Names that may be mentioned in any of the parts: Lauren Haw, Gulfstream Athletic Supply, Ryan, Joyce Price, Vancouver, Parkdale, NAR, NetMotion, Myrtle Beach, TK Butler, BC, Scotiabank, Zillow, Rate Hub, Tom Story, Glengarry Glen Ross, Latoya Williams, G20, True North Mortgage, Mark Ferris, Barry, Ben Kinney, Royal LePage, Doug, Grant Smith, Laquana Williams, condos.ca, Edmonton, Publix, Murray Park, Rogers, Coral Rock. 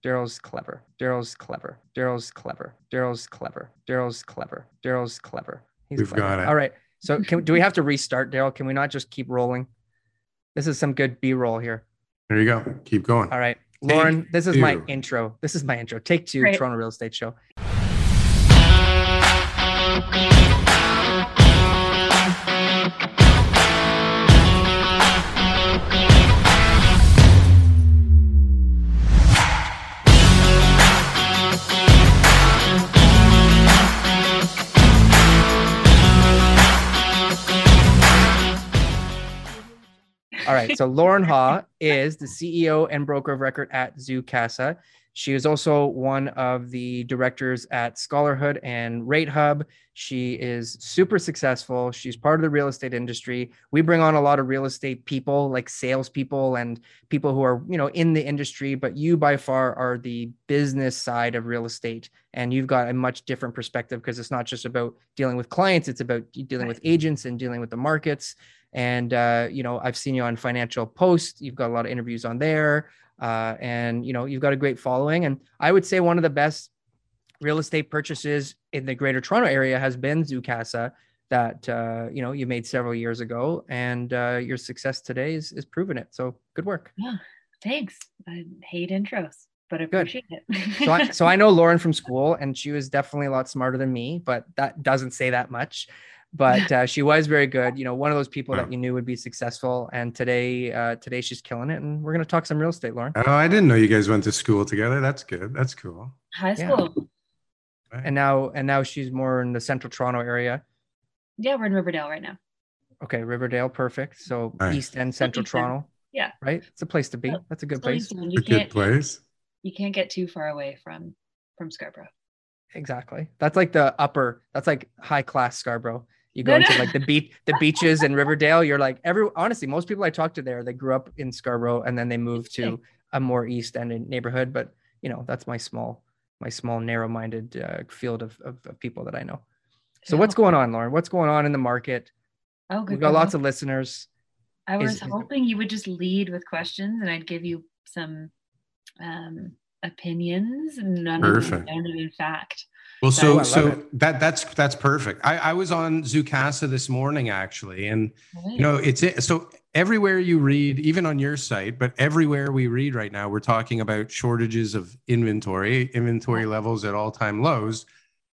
Daryl's clever. We've got it. All right. So do we have to restart, Daryl? Can we not just keep rolling? This is some good B-roll here. There you go. Keep going. All right. Lauren, this is my intro. Take two, right. Toronto Real Estate Show. All right, so Lauren Haw is the CEO and broker of record at Zoocasa. She is also one of the directors at Scholarhood and Rate Hub. She is super successful. She's part of the real estate industry. We bring on a lot of real estate people, like salespeople and people who are, you know, in the industry, but you by far are the business side of real estate. And you've got a much different perspective because it's not just about dealing with clients. It's about dealing with agents and dealing with the markets. And, you know, I've seen you on Financial Post. You've got a lot of interviews on there. And, you know, you've got a great following. And I would say one of the best real estate purchases in the Greater Toronto Area has been Zoocasa that, you know, you made several years ago. And your success today is proving it. So good work. Yeah, thanks. I hate intros, but I appreciate it. So I know Lauren from school, and she was definitely a lot smarter than me, but that doesn't say that much. But she was very good. You know, one of those people that you knew would be successful. And today she's killing it. And we're going to talk some real estate, Lauren. Oh, I didn't know you guys went to school together. That's good. That's cool. High school. Yeah. Right. And now she's more in the central Toronto area. Yeah, we're in Riverdale right now. Okay, Riverdale. Perfect. So right. East End, Central Toronto. Yeah. Right? It's a place to be. That's a good place. You can't get too far away from Scarborough. Exactly. That's like high class Scarborough. You go into like the beaches in Riverdale. You're like honestly, most people I talk to there, they grew up in Scarborough and then they moved to a more East End neighborhood. But you know, that's my small narrow-minded field of people that I know. So what's going on, Lauren? What's going on in the market? Oh, good. We've got lots of listeners. I was hoping you would just lead with questions and I'd give you some opinions. None of them in fact. Well, so that's perfect. I was on Zoocasa this morning, actually. And, you know, so everywhere you read, even on your site, but everywhere we read right now, we're talking about shortages of inventory levels at all-time lows.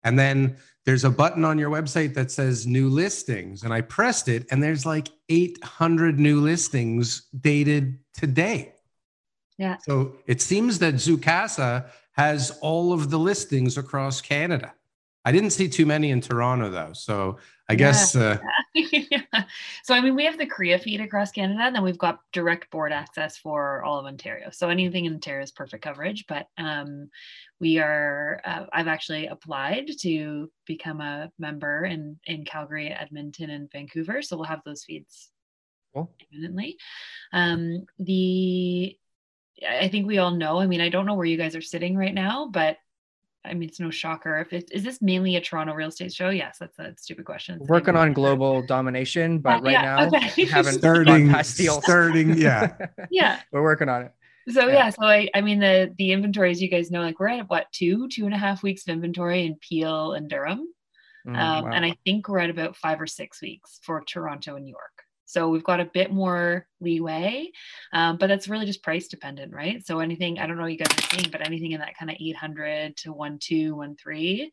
And then there's a button on your website that says new listings. And I pressed it, and there's like 800 new listings dated today. Yeah. So it seems that Zoocasa has all of the listings across Canada. I didn't see too many in Toronto though. So I guess. Yeah. So, I mean, we have the CREA feed across Canada, and then we've got direct board access for all of Ontario. So anything in Ontario is perfect coverage, but I've actually applied to become a member in Calgary, Edmonton, and Vancouver. So we'll have those feeds imminently. I think we all know. I mean, I don't know where you guys are sitting right now, but I mean, it's no shocker. Is this mainly a Toronto real estate show? Yes, that's a stupid question. Working on global domination, but right now we haven't starting. Yeah. We're working on it. So I mean, the inventory, as you guys know, like we're at what, two and a half weeks of inventory in Peel and Durham. Wow. And I think we're at about 5 or 6 weeks for Toronto and York. So we've got a bit more leeway, but that's really just price dependent, right? So anything, I don't know what you guys are seeing, but anything in that kind of 800 to 1.2, 1.3,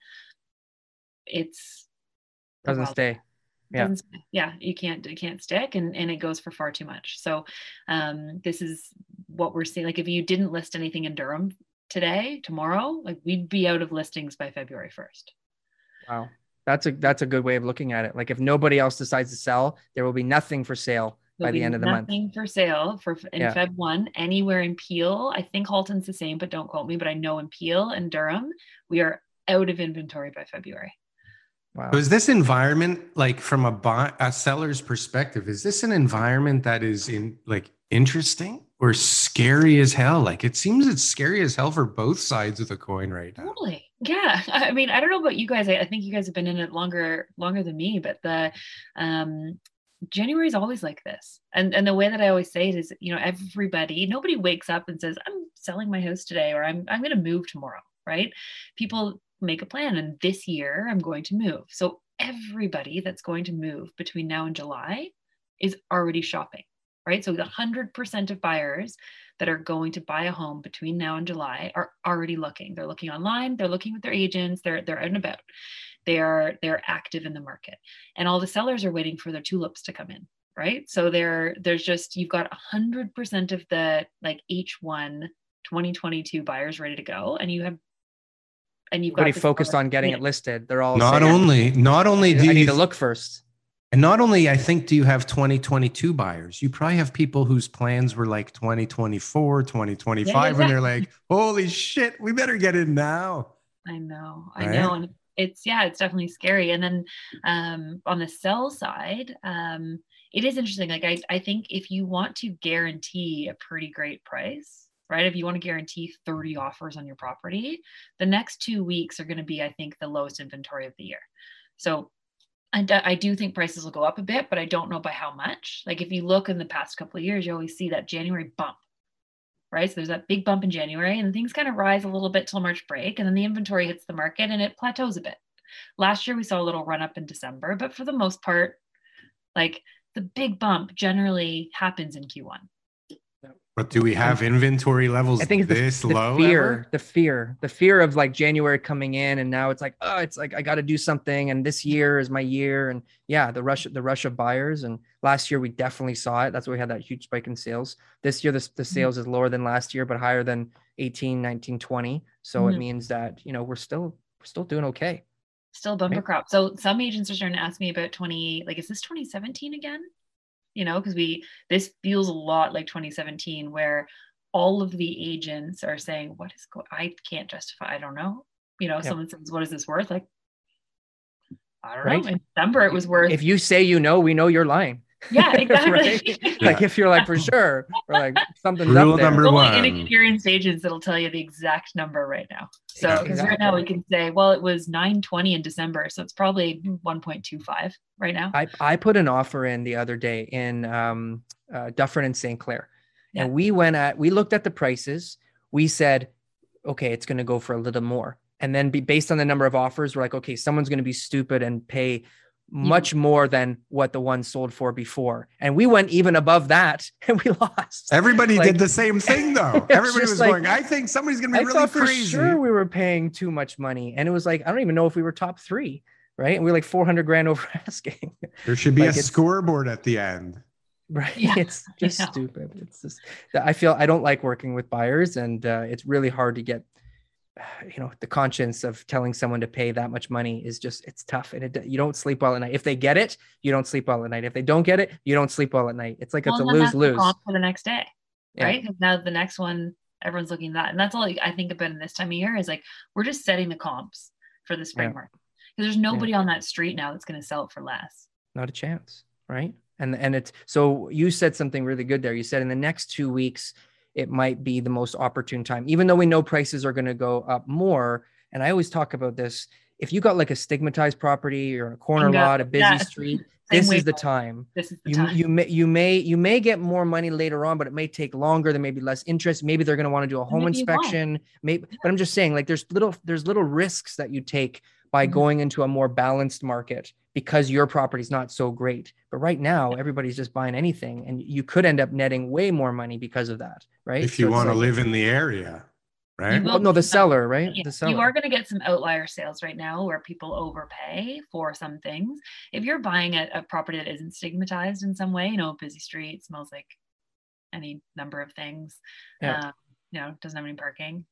doesn't stay. Yeah. It can't stick and it goes for far too much. So this is what we're seeing. Like if you didn't list anything in Durham tomorrow, like we'd be out of listings by February 1st. Wow. That's a good way of looking at it. Like if nobody else decides to sell, there will be nothing for sale by the end of the month. Nothing for sale for in Feb 1 anywhere in Peel. I think Halton's the same, but don't quote me. But I know in Peel and Durham, we are out of inventory by February. Wow. So is this environment, like from a seller's perspective, is this an environment that is in like interesting or scary as hell? Like it seems it's scary as hell for both sides of the coin right now. Totally. Yeah. I mean, I don't know about you guys. I think you guys have been in it longer than me, but the January is always like this. And the way that I always say it is, you know, nobody wakes up and says, I'm selling my house today, or I'm going to move tomorrow. Right. People make a plan. And this year I'm going to move. So everybody that's going to move between now and July is already shopping, right? So 100% of buyers that are going to buy a home between now and July are already looking. They're looking online. They're looking with their agents. They're out and about. They're active in the market, and all the sellers are waiting for their tulips to come in, right? So there's just, you've got 100% of the like H1 2022 buyers ready to go, and you have. And you've got focused on getting it listed. They're all not only do you need to look first. And not only, I think, do you have 2022 buyers, you probably have people whose plans were like 2024, 2025. Yeah, exactly. And they're like, holy shit, we better get in now. I know. And it's definitely scary. And then on the sell side, it is interesting. Like I think if you want to guarantee a pretty great price, right? If you want to guarantee 30 offers on your property, the next 2 weeks are going to be, I think, the lowest inventory of the year. So I do think prices will go up a bit, but I don't know by how much. Like if you look in the past couple of years, you always see that January bump, right? So there's that big bump in January, and things kind of rise a little bit till March break. And then the inventory hits the market and it plateaus a bit. Last year, we saw a little run up in December, but for the most part, like the big bump generally happens in Q1. But do we have inventory levels this low? The fear of like January coming in, and now it's like I got to do something, and this year is my year, and yeah, the rush of buyers. And last year we definitely saw it. That's why we had that huge spike in sales. This year the sales is lower than last year, but higher than 18, 19, 20. So it means that, you know, we're still doing okay. Still bumper crop. So some agents are starting to ask me about 20. Like, is this 2017 again? You know, because this feels a lot like 2017, where all of the agents are saying, I can't justify, I don't know. You know, someone says, what is this worth? Like, I don't know. In December it was worth. If you say, you know, we know you're lying. Yeah, exactly. Right? Yeah. Like if you're like, for sure, or like something's Rule up there. Number one. Only inexperienced agents that'll tell you the exact number right now. So, because right now we can say, well, it was 920 in December. So it's probably 1.25 right now. I put an offer in the other day in Dufferin and St. Clair. Yeah. And we looked at the prices. We said, okay, it's going to go for a little more. And then based on the number of offers, we're like, okay, someone's going to be stupid and pay much more than what the one sold for before. And we went even above that and we lost. Everybody did the same thing though. Everybody was like, going, I think somebody's going to be really crazy. For sure we were paying too much money. And it was like, I don't even know if we were top three, right? And we were like 400 grand over asking. There should be a scoreboard at the end. Right. Yeah. It's just stupid. It's just, I feel I don't like working with buyers, and it's really hard to get, you know, the conscience of telling someone to pay that much money is just, it's tough. And you don't sleep well at night. If they get it, you don't sleep well at night. If they don't get it, you don't sleep well at night. It's like, it's a lose-lose for the next day, right? Because now the next one, everyone's looking at that. And that's all I think about in this time of year is like, we're just setting the comps for the spring market. Because there's nobody on that street now that's going to sell it for less. Not a chance, right? And it's, so you said something really good there. You said in the next 2 weeks, it might be the most opportune time, even though we know prices are going to go up more. And I always talk about this. If you got like a stigmatized property or a corner lot, a busy street, this is the time. You may get more money later on, but it may take longer. There may be less interest. Maybe they're going to want to do a home inspection. But I'm just saying, like, there's little risks that you take by going into a more balanced market because your property's not so great. But right now, everybody's just buying anything, and you could end up netting way more money because of that, right? If you want to live in the area, right? The seller, right? Yeah. The seller. You are going to get some outlier sales right now where people overpay for some things. If you're buying a property that isn't stigmatized in some way, you know, busy street, smells like any number of things, you know, doesn't have any parking.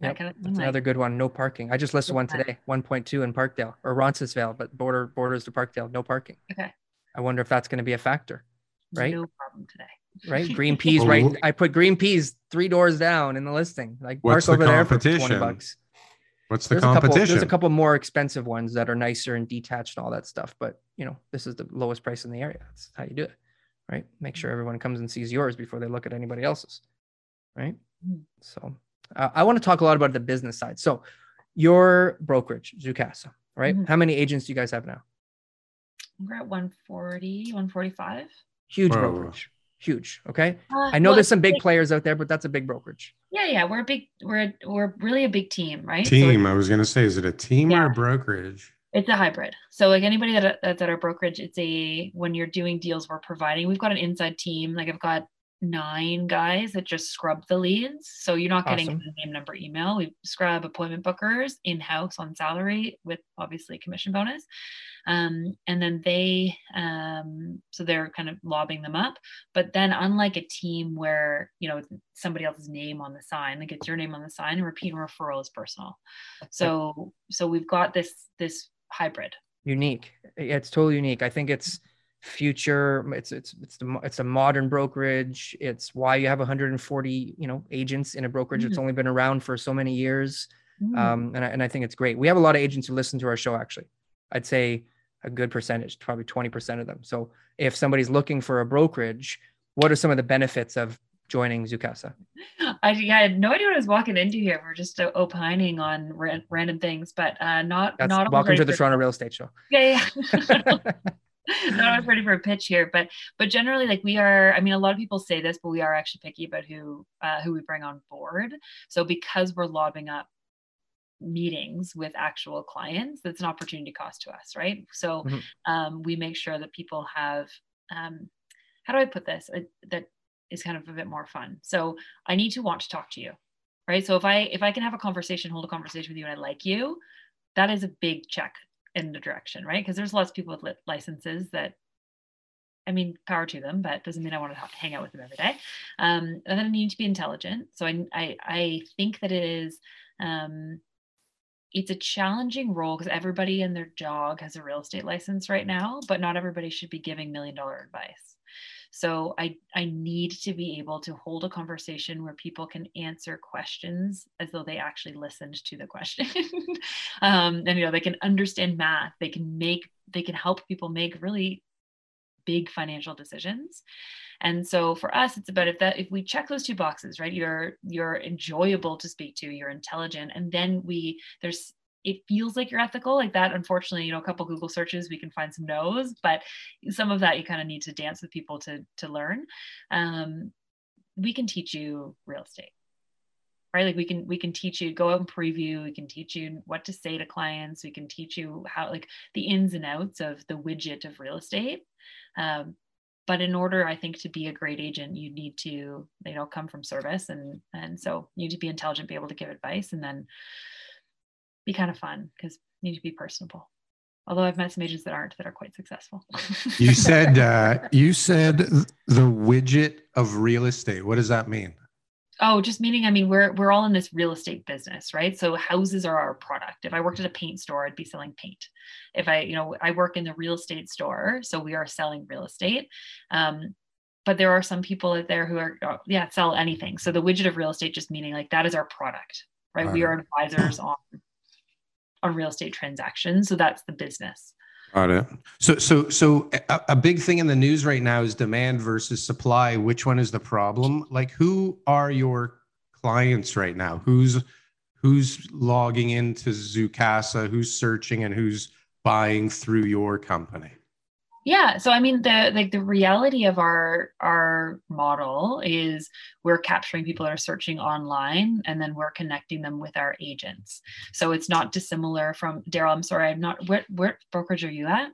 Yep. That's another good one. No parking. I just listed one today, 1.2 in Parkdale or Roncesvalles, but borders to Parkdale, no parking. Okay. I wonder if that's going to be a factor. right? No problem today. Right? Green peas, right? I put green peas 3 doors down in the listing. Like what's park over there for $20. What's the competition? There's a couple more expensive ones that are nicer and detached and all that stuff. But, you know, this is the lowest price in the area. That's how you do it, right? Make sure everyone comes and sees yours before they look at anybody else's, right? So I want to talk a lot about the business side. So your brokerage, Zoocasa, right? Mm-hmm. How many agents do you guys have now? We're at 140, 145. Huge brokerage. Huge. Okay. I know there's some big players out there, but that's a big brokerage. Yeah. Yeah. We're a big, we're really a big team, right? Team. So I was going to say, is it a team or a brokerage? It's a hybrid. So like anybody that's at our brokerage, it's when you're doing deals, we're providing, we've got an inside team. Like I've got 9 guys that just scrub the leads. So you're not getting the name, number, email. We scrub appointment bookers in-house on salary with obviously commission bonus. And then they, so they're kind of lobbing them up, but then unlike a team where, you know, somebody else's name on the sign, like it's your name on the sign, and repeat and referral is personal. So we've got this hybrid. Unique. It's totally unique. I think it's future. It's a modern brokerage. It's why you have 140, you know, agents in a brokerage that's only been around for so many years. And I think it's great. We have a lot of agents who listen to our show, actually. I'd say a good percentage, probably 20% of them. So if somebody's looking for a brokerage, what are some of the benefits of joining Zoocasa? I had no idea what I was walking into here. We're just opining on random things, but not welcome to the Toronto Real Estate Show. Yeah. Not always ready for a pitch here, but generally, like we are, I mean, a lot of people say this, but we are actually picky about who we bring on board. So because we're lobbing up meetings with actual clients, that's an opportunity cost to us, right? So we make sure that people have, how do I put this? That is kind of a bit more fun. So I need to want to talk to you, right? So if I can have a conversation, hold a conversation with you and I like you, that is a big check in the direction, right? Because there's lots of people with licenses that, I mean, power to them, but doesn't mean I want to hang out with them every day. And then I need to be intelligent. So I think that it is, it's a challenging role because everybody and their dog has a real estate license right now, but not everybody should be giving $1 million advice. So I need to be able to hold a conversation where people can answer questions as though they actually listened to the question. And, you know, they can understand math, they can help people make really big financial decisions. And so for us, it's about if we check those 2 boxes, right? You're enjoyable to speak to, you're intelligent. And then it feels like you're ethical, like that. Unfortunately, you know, a couple Google searches, we can find some no's, but some of that you kind of need to dance with people to learn. We can teach you real estate, right? Like we can teach you, go out and preview. We can teach you what to say to clients. We can teach you how, like the ins and outs of the widget of real estate. But in order, I think, to be a great agent, you need to, you know, come from service. And so you need to be intelligent, be able to give advice, and then be kind of fun because you need to be personable. Although I've met some agents that are quite successful. You said the widget of real estate. What does that mean? Oh, just meaning, I mean, we're all in this real estate business, right? So houses are our product. If I worked at a paint store, I'd be selling paint. If I work in the real estate store, so we are selling real estate. But there are some people out there who sell anything. So the widget of real estate, just meaning like that is our product, right? We are advisors on real estate transactions. So that's the business. Got it. So a big thing in the news right now is demand versus supply. Which one is the problem? Like, who are your clients right now? Who's logging into Zoocasa? Who's searching and who's buying through your company? Yeah. So, I mean, the reality of our model is we're capturing people that are searching online, and then we're connecting them with our agents. So it's not dissimilar from Daryl. I'm sorry. I'm not, what brokerage are you at?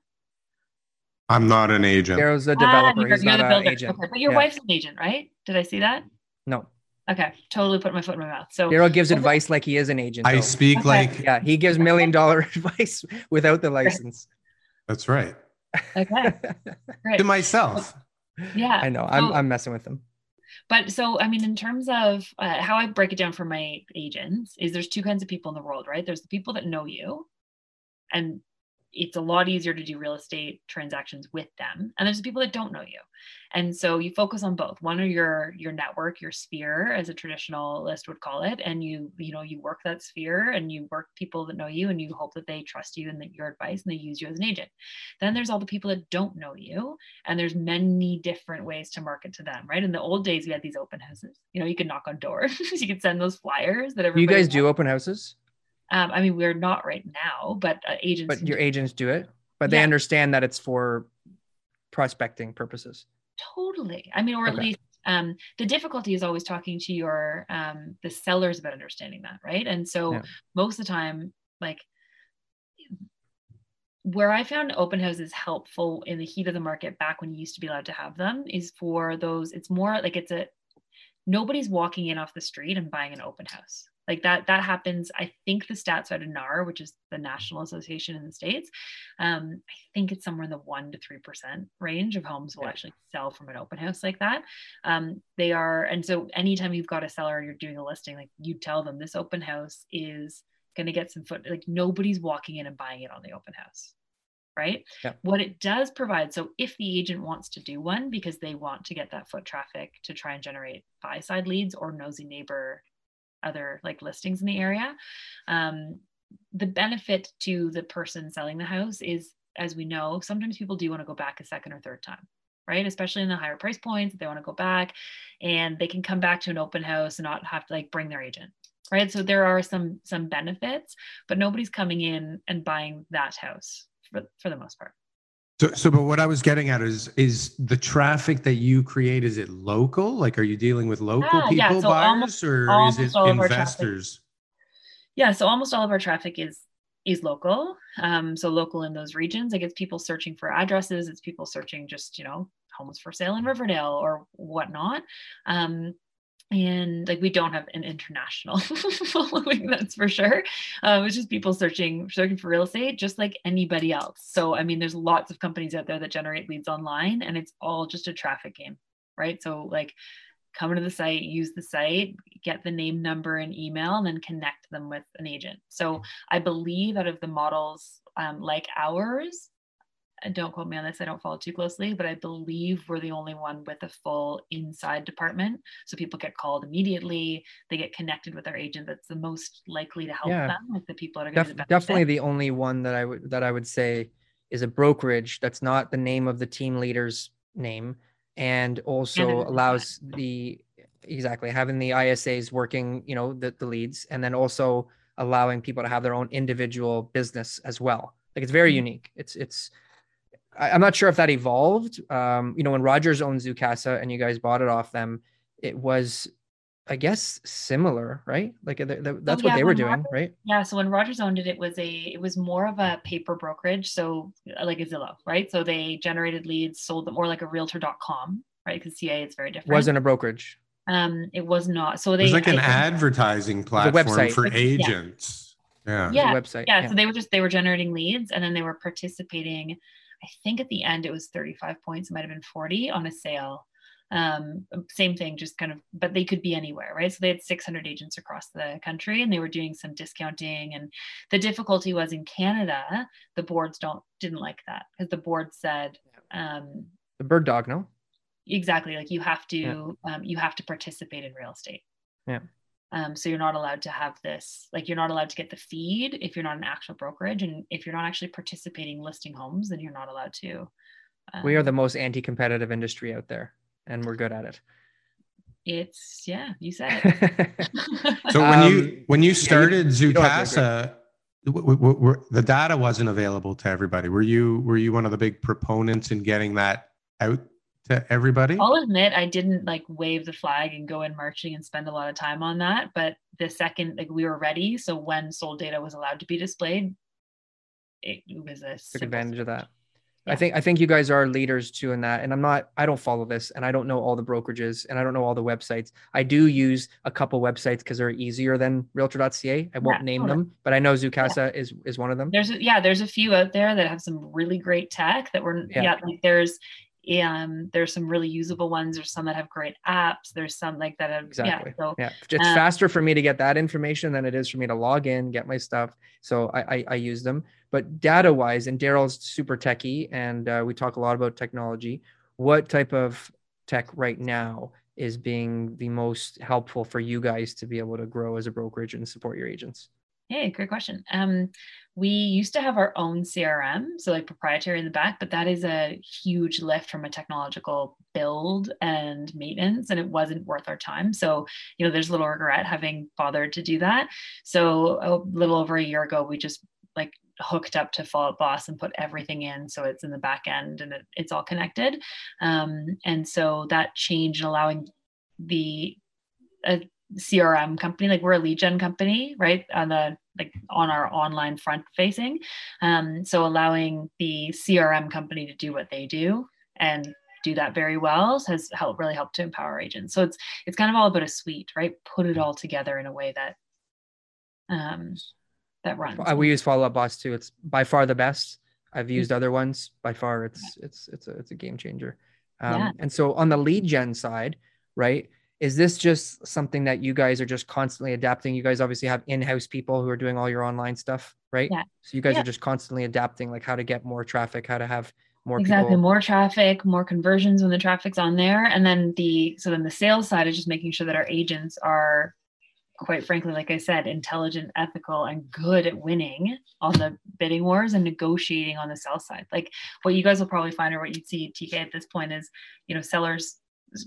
I'm not an agent. Daryl's a developer. He's not an agent. Okay, but your wife's an agent, right? Did I see that? No. Okay. Totally put my foot in my mouth. So Daryl gives advice like he is an agent. I speak like, yeah, he gives $1 million advice without the license. That's right. Okay. Great. To myself. Yeah. I know. I'm messing with them. But so, I mean, in terms of how I break it down for my agents is there's 2 kinds of people in the world, right? There's the people that know you and it's a lot easier to do real estate transactions with them. And there's people that don't know you. And so you focus on both. One are your network, your sphere, as a traditionalist would call it. And you work that sphere and you work people that know you, and you hope that they trust you and that your advice, and they use you as an agent. Then there's all the people that don't know you. And there's many different ways to market to them, right? In the old days, we had these open houses. You could knock on doors, you could send those flyers that everybody. You guys do open houses? I mean, we're not right now, but agents. But your agents do it, but they understand that it's for prospecting purposes. Totally. I mean, or at least the difficulty is always talking to your the sellers about understanding that, right? And so most of the time, like where I found open houses helpful in the heat of the market back when you used to be allowed to have them is for those. It's more like nobody's walking in off the street and buying an open house. Like that happens. I think the stats out of NAR, which is the National Association in the States, I think it's somewhere in the 1 to 3% range of homes will actually sell from an open house like that. They are, and so anytime you've got a seller, you're doing a listing, like you tell them this open house is going to get some foot. Like nobody's walking in and buying it on the open house, right? Yeah. What it does provide. So if the agent wants to do one because they want to get that foot traffic to try and generate buy side leads or nosy neighbor, other like listings in the area. The benefit to the person selling the house is, as we know, sometimes people do want to go back a second or third time, right? Especially in the higher price points, they want to go back and they can come back to an open house and not have to like bring their agent, right? So there are some benefits, but nobody's coming in and buying that house for the most part. So, but what I was getting at is the traffic that you create, is it local? Like, are you dealing with local people, so buyers, or is it investors? Yeah. So almost all of our traffic is local. So local in those regions, like it's people searching for addresses. It's people searching just, homes for sale in Riverdale or whatnot. And like, we don't have an international following, that's for sure. It's just people searching for real estate, just like anybody else. So, I mean, there's lots of companies out there that generate leads online, and it's all just a traffic game, right? So like come to the site, use the site, get the name, number, and email, and then connect them with an agent. So I believe out of the models like ours, don't quote me on this, I don't follow too closely, but I believe we're the only one with a full inside department. So people get called immediately, they get connected with their agent that's the most likely to help them, like the people that are going to definitely the only one that I would say is a brokerage that's not the name of the team leader's name, and also allows the having the ISAs working, the leads, and then also allowing people to have their own individual business as well. Like it's very unique. I'm not sure if that evolved. When Rogers owned Zoocasa and you guys bought it off them, it was, I guess, similar, right? Like that's what they were doing, right? Yeah. So when Rogers owned it, it was more of a paper brokerage. So like a Zillow, right? So they generated leads, sold them, or like a realtor.com, right? Because CA is very different. Wasn't a brokerage. It was not. So it was like an advertising platform for agents. Yeah. Website. Yeah. So they were generating leads, and then they were participating. I think at the end it was 35 points, it might have been 40 on a sale. Same thing, just kind of, but they could be anywhere, right? So they had 600 agents across the country, and they were doing some discounting. And the difficulty was in Canada, the boards didn't like that, because the board said the bird dog, no? Exactly, like you have to participate in real estate. Yeah. So you're not allowed to have this, like you're not allowed to get the feed if you're not an actual brokerage. And if you're not actually participating listing homes, then you're not allowed to. We are the most anti-competitive industry out there, and we're good at it. It's, you said it. So when you started Zoocasa, the data wasn't available to everybody. Were you one of the big proponents in getting that out to everybody? I'll admit I didn't like wave the flag and go in marching and spend a lot of time on that. But the second like we were ready, so when sold data was allowed to be displayed, it was a took advantage of that. Yeah. I think you guys are leaders too in that. And I don't follow this, and I don't know all the brokerages, and I don't know all the websites. I do use a couple websites because they're easier than Realtor.ca. I won't name them, but I know Zoocasa is one of them. There's a few out there that have some really great tech that we're like there's. There's some really usable ones. There's some that have great apps. There's some like that. Exactly. Yeah. So, yeah. It's faster for me to get that information than it is for me to log in, get my stuff. So I use them, but data wise, and Daryl's super techie, and we talk a lot about technology. What type of tech right now is being the most helpful for you guys to be able to grow as a brokerage and support your agents? Hey, great question. We used to have our own CRM, so like proprietary in the back, but that is a huge lift from a technological build and maintenance, and it wasn't worth our time. So, you know, there's little regret having bothered to do that. So a little over a year ago, we just like hooked up to Fall Out Boss and put everything in. So it's in the back end and it's all connected. And so that change and allowing the CRM company, like we're a lead gen company, right? On our online front facing. So allowing the CRM company to do what they do and do that very well has really helped to empower agents. So it's kind of all about a suite, right? Put it all together in a way that, that runs. We use Follow Up Boss too. It's by far the best. I've used other ones by far. It's a game changer. And so on the lead gen side, right? Is this just something that you guys are just constantly adapting? You guys obviously have in-house people who are doing all your online stuff, right? Yeah. So you guys are just constantly adapting, like how to get more traffic, how to have more people. More traffic, more conversions when the traffic's on there. And then the sales side is just making sure that our agents are, quite frankly, like I said, intelligent, ethical, and good at winning on the bidding wars and negotiating on the sell side. Like what you guys will probably find, or what you'd see, TK, at this point is, you know, sellers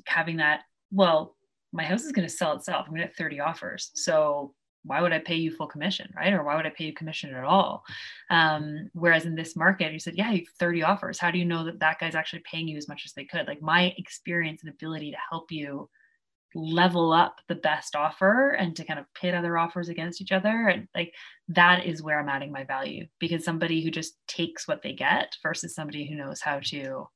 having that, well, my house is going to sell itself. I'm going to have 30 offers. So why would I pay you full commission, right? Or why would I pay you commission at all? Whereas in this market, you said, yeah, you have 30 offers. How do you know that guy's actually paying you as much as they could? Like my experience and ability to help you level up the best offer and to kind of pit other offers against each other. And like, that is where I'm adding my value, because somebody who just takes what they get versus somebody who knows how to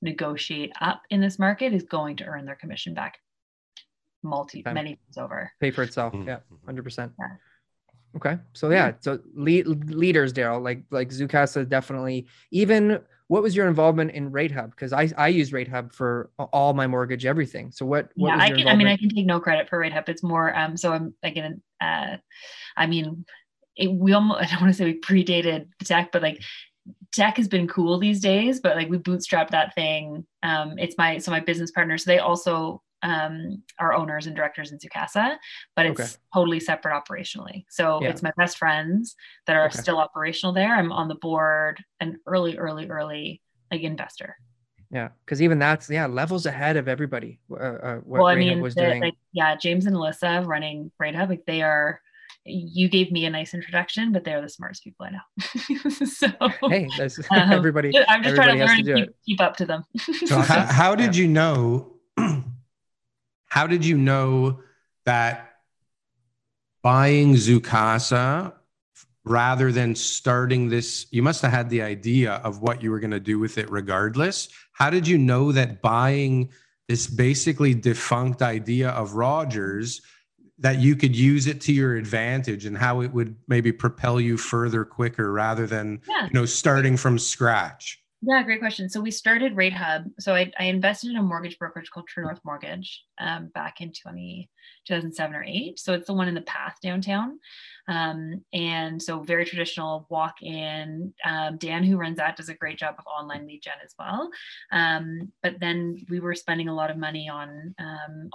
negotiate up in this market is going to earn their commission back many times over. Pay for itself. Yeah. 100%. Yeah. Okay. So yeah. So leaders, Daryl, like Zoocasa definitely. Even what was your involvement in Rate Hub? Cause I use Rate Hub for all my mortgage, everything. So what was your involvement? I can take no credit for Rate Hub. It's more, so I'm again, I don't want to say we predated tech, but like tech has been cool these days, but like we bootstrapped that thing. It's my business partners, so they also, our owners and directors in Zoocasa, but it's totally separate operationally. So it's my best friends that are still operational there. I'm on the board, an early like investor. Yeah. Cause even that's levels ahead of everybody. Doing. James and Alyssa running Rate Hub, like they are, you gave me a nice introduction, but they're the smartest people I know. So hey, that's everybody. I'm just trying to learn to keep up to them. So how did you know how did you know that buying Zoocasa rather than starting this, you must have had the idea of what you were going to do with it regardless. How did you know that buying this basically defunct idea of Rogers, that you could use it to your advantage and how it would maybe propel you further quicker rather than starting from scratch? Yeah, great question. So we started Rate Hub. So I invested in a mortgage brokerage called True North Mortgage back in 2007 or 8. So it's the one in the Path downtown. And so very traditional walk in. Dan, who runs that, does a great job of online lead gen as well. But then we were spending a lot of money on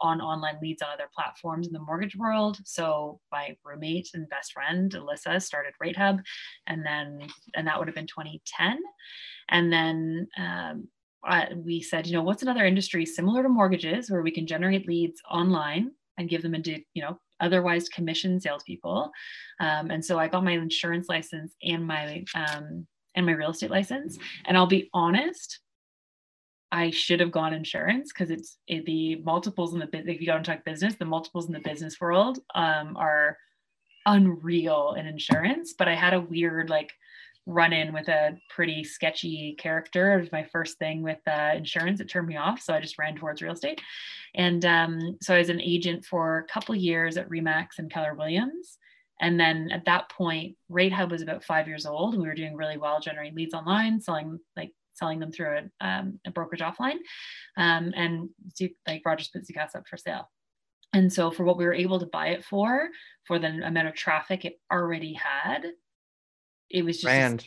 online leads on other platforms in the mortgage world. So my roommate and best friend, Alyssa, started Rate Hub. And that would have been 2010. And then we said, what's another industry similar to mortgages where we can generate leads online and give them into, otherwise commission salespeople. And so I got my insurance license and my real estate license. And I'll be honest, I should have gone insurance because the multiples in the business, if you go and talk business, the multiples in the business world are unreal in insurance. But I had a weird run in with a pretty sketchy character. It was my first thing with insurance. It turned me off. So I just ran towards real estate. And so I was an agent for a couple of years at Remax and Keller Williams. And then at that point, Rate Hub was about 5 years old. And we were doing really well, generating leads online, selling like selling them through a brokerage offline, and like Rogers put Zoocasa up for sale. And so for what we were able to buy it for the amount of traffic it already had, it was just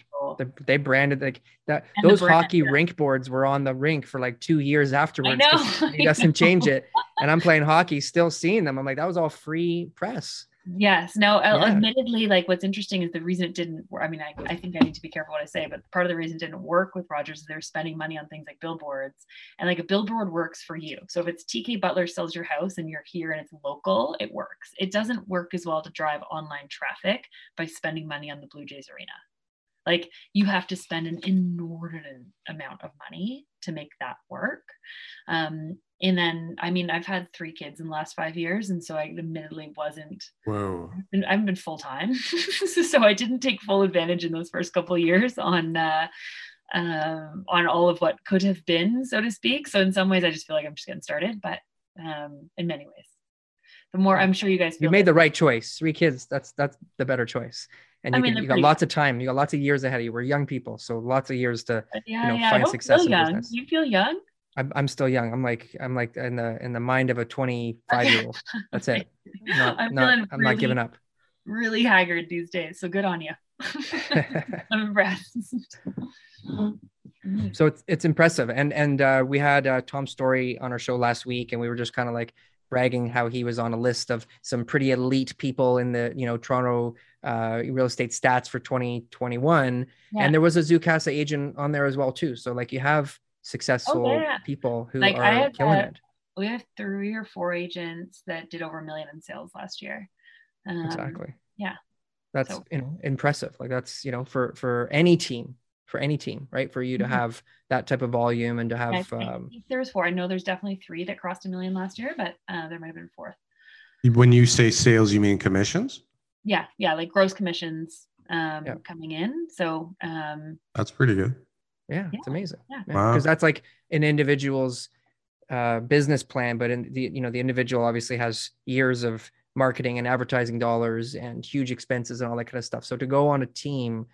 they branded like that. And those hockey rink boards were on the rink for like 2 years afterwards. It doesn't change it. And I'm playing hockey, still seeing them. I'm like, that was all free press. Yes. No, yeah. Admittedly, like what's interesting is the reason it didn't work. I mean, I think I need to be careful what I say, but part of the reason it didn't work with Rogers is they're spending money on things like billboards, and like a billboard works for you. So if it's TK Butler sells your house and you're here and it's local, it works. It doesn't work as well to drive online traffic by spending money on the Blue Jays arena. Like you have to spend an inordinate amount of money to make that work. And then, I mean, I've had 3 kids in the last 5 years. And so I admittedly wasn't, I haven't been full time. So I didn't take full advantage in those first couple of years on all of what could have been, so to speak. So in some ways I just feel like I'm just getting started, but in many ways, the more I'm sure you guys feel you made the right choice. 3 kids. That's the better choice. And you got lots of time. You got lots of years ahead of you. We're young people. So lots of years to find success in business. You feel young? I'm still young. I'm like in the mind of a 25-year-old. That's it. I'm not giving up. Really haggard these days. So good on you. I'm impressed. So it's impressive. And we had Tom Story on our show last week, and we were just kind of like bragging how he was on a list of some pretty elite people in the Toronto real estate stats for 2021. Yeah. And there was a Zoocasa agent on there as well too. So like you have successful people who are killing it. We have 3 or 4 agents that did over $1 million in sales last year. Exactly. Yeah. That's impressive. Like that's for any team, right? For you to have that type of volume and to have. I think there was 4. I know there's definitely 3 that crossed $1 million last year, but there might have been a 4th. When you say sales, you mean commissions? Yeah, like gross commissions coming in. So that's pretty good. Yeah, it's amazing. Yeah. Wow. Because that's like an individual's business plan, but in the individual obviously has years of marketing and advertising dollars and huge expenses and all that kind of stuff. So to go on a team,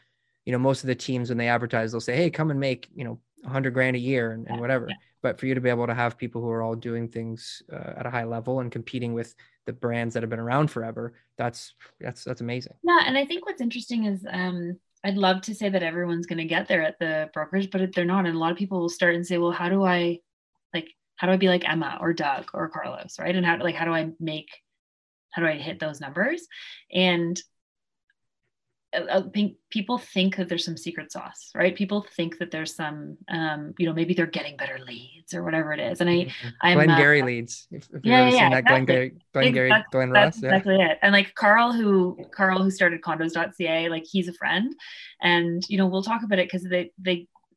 most of the teams when they advertise, they'll say, "Hey, come and make $100,000 a year and whatever." Yeah. But for you to be able to have people who are all doing things at a high level and competing with the brands that have been around forever, that's amazing. Yeah, and I think what's interesting is I'd love to say that everyone's going to get there at the brokerage, but they're not. And a lot of people will start and say, well, how do I be like Emma or Doug or Carlos, right? And how do I hit those numbers? And I think people think that there's some secret sauce, right? People think that there's some, maybe they're getting better leads or whatever it is. And I'm Glengarry leads. If you've ever seen that exactly. Glengarry, Glen Ross. That's exactly it. And like Carl who started condos.ca, like he's a friend, and we'll talk about it because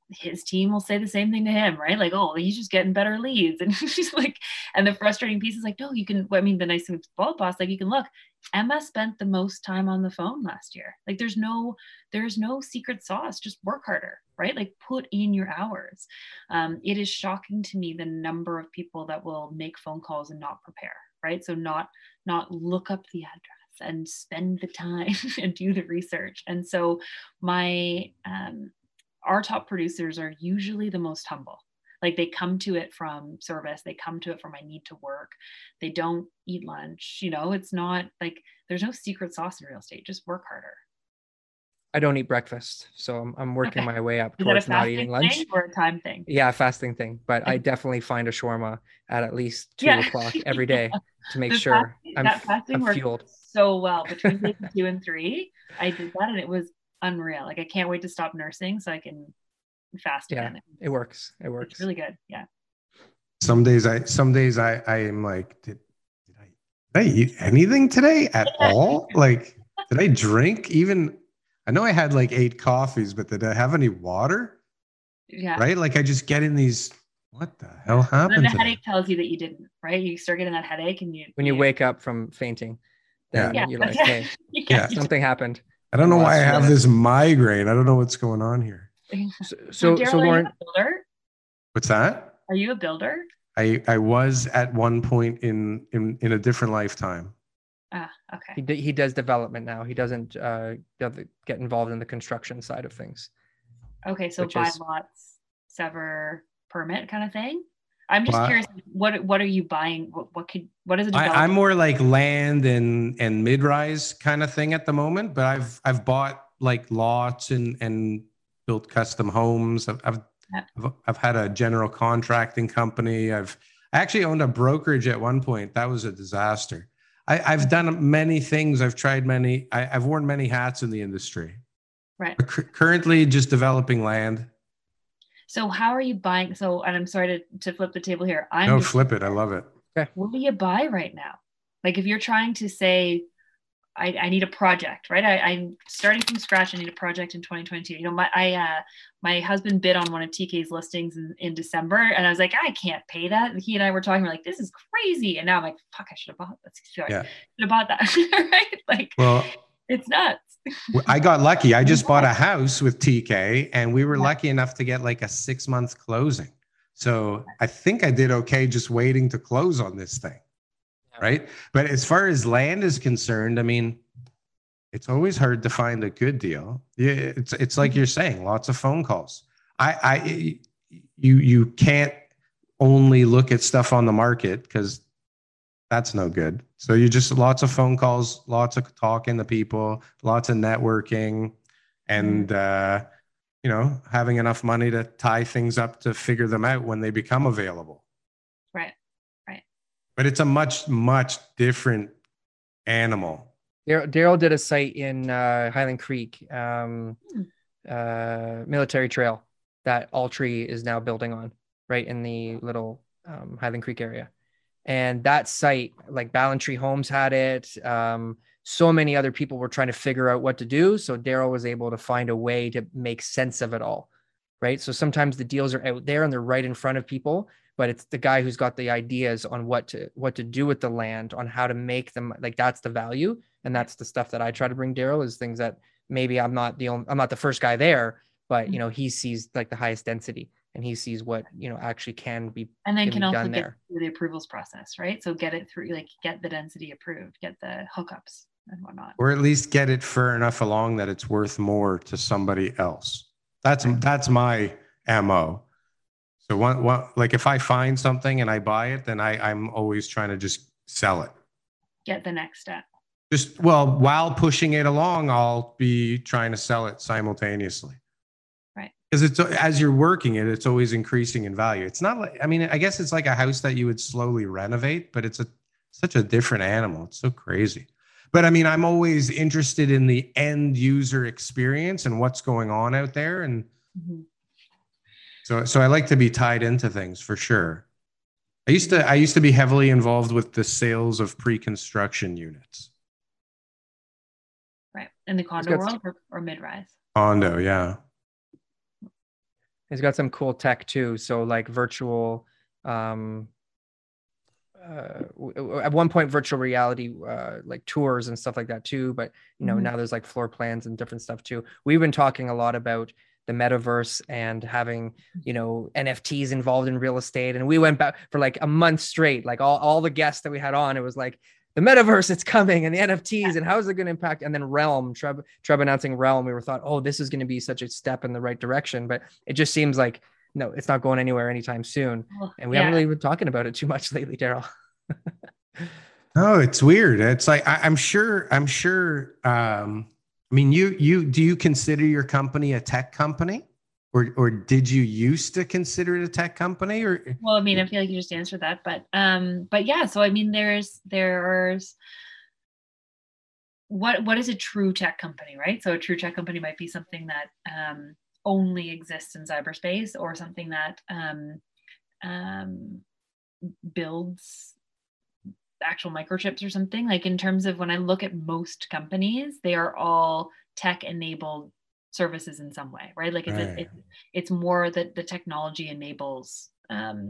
his team will say the same thing to him, right? Like, oh, he's just getting better leads. And she's like, and the frustrating piece is like, no, the nice thing with Bald Boss, like you can look, Emma spent the most time on the phone last year. Like there's no secret sauce, just work harder, right? Like put in your hours. It is shocking to me the number of people that will make phone calls and not prepare, right? So not look up the address and spend the time and do the research. And so our top producers are usually the most humble. Like they come to it from service. They come to it from, I need to work. They don't eat lunch. It's not like there's no secret sauce in real estate. Just work harder. I don't eat breakfast. So I'm working my way up towards not eating lunch. Or a time thing? Yeah, fasting thing. But I definitely find a shawarma at least 2 o'clock every day to make sure I'm fueled. So well, between 2 and 3, I did that and it was unreal. Like I can't wait to stop nursing so I can fast again. It works. It's really good. Yeah. Some days I am like, did I eat anything today at all? Like, did I drink even? I know I had like 8 coffees, but did I have any water? Yeah. Right. Like I just get in these. What the hell happened? And the headache tells you that you didn't. Right. You start getting that headache, and you wake up from fainting. Then you're like, hey, something happened. I don't know why I have this migraine. I don't know what's going on here. So Lauren, what's that? Are you a builder? I was at one point in a different lifetime. Ah, okay. He does development now. He doesn't get involved in the construction side of things. Okay, so buy lots, sever permit kind of thing? I'm just curious, what are you buying? What is it? I'm more like land and mid-rise kind of thing at the moment, but I've bought like lots and built custom homes. I've had a general contracting company. I actually owned a brokerage at one point. That was a disaster. I've done many things. I've tried many. I've worn many hats in the industry. Right. Currently just developing land. So how are you buying? So, and I'm sorry to flip the table here. No, flip it. I love it. Okay. What do you buy right now? Like if you're trying to say, I need a project, right? I'm starting from scratch. I need a project in 2022. You know, my husband bid on one of TK's listings in December, and I was like, I can't pay that. And he and I were talking, we're like, this is crazy. And now I'm like, fuck, I should have bought that. Yeah. Should have bought that, right? Like, well, it's nuts. I got lucky. I just bought a house with TK, and we were lucky enough to get like a 6-month closing. So I think I did okay just waiting to close on this thing. Right. But as far as land is concerned, I mean, it's always hard to find a good deal. Yeah, it's like you're saying, lots of phone calls. You can't only look at stuff on the market because that's no good. So you just lots of phone calls, lots of talking to people, lots of networking, and you know, having enough money to tie things up to figure them out when they become available. Right. But it's a much, much different animal. Daryl did a site in Highland Creek, Military Trail, that Altry is now building on, right in the little Highland Creek area. And that site, like Ballantree Homes had it. So many other people were trying to figure out what to do. So Daryl was able to find a way to make sense of it all, right? So sometimes the deals are out there and they're right in front of people, but it's the guy who's got the ideas on what to do with the land, on how to make them, like that's the value. And that's the stuff that I try to bring Daryl, is things that maybe I'm not the first guy there, but you know, he sees like the highest density and he sees what, you know, actually can be done there. And then can also get through the approvals process, right? So get it through, like get the density approved, get the hookups and whatnot. Or at least get it far enough along that it's worth more to somebody else. That's my MO. So one, like if I find something and I buy it, then I'm always trying to just sell it. Get the next step. Just, well, while pushing it along, I'll be trying to sell it simultaneously. Right. Because it's, as you're working it, it's always increasing in value. It's not like, I mean, I guess it's like a house that you would slowly renovate, but it's such a different animal. It's so crazy. But I mean, I'm always interested in the end user experience and what's going on out there. And So I like to be tied into things for sure. I used to be heavily involved with the sales of pre-construction units. Right. In the condo world or mid-rise? Condo, yeah. It's got some cool tech too. So like virtual, at one point virtual reality, like tours and stuff like that too. But you know, now there's like floor plans and different stuff too. We've been talking a lot about the metaverse and having, you know, NFTs involved in real estate. And we went back for like a month straight, like all the guests that we had on, it was like the metaverse, it's coming, and the NFTs, and how is it going to impact? And then Realm, Treb announcing Realm, we were thought, oh, this is going to be such a step in the right direction. But it just seems like, no, it's not going anywhere anytime soon. And we haven't really been talking about it too much lately, Daryl. Oh, it's weird. It's like, I'm sure, I mean, you do you consider your company a tech company, or did you used to consider it a tech company? Or well, I mean, I feel like you just answered that, but yeah. So I mean, there's what is a true tech company, right? So a true tech company might be something that only exists in cyberspace, or something that builds actual microchips or something. Like in terms of when I look at most companies, they are all tech enabled services in some way, right? Like it's more that the technology enables a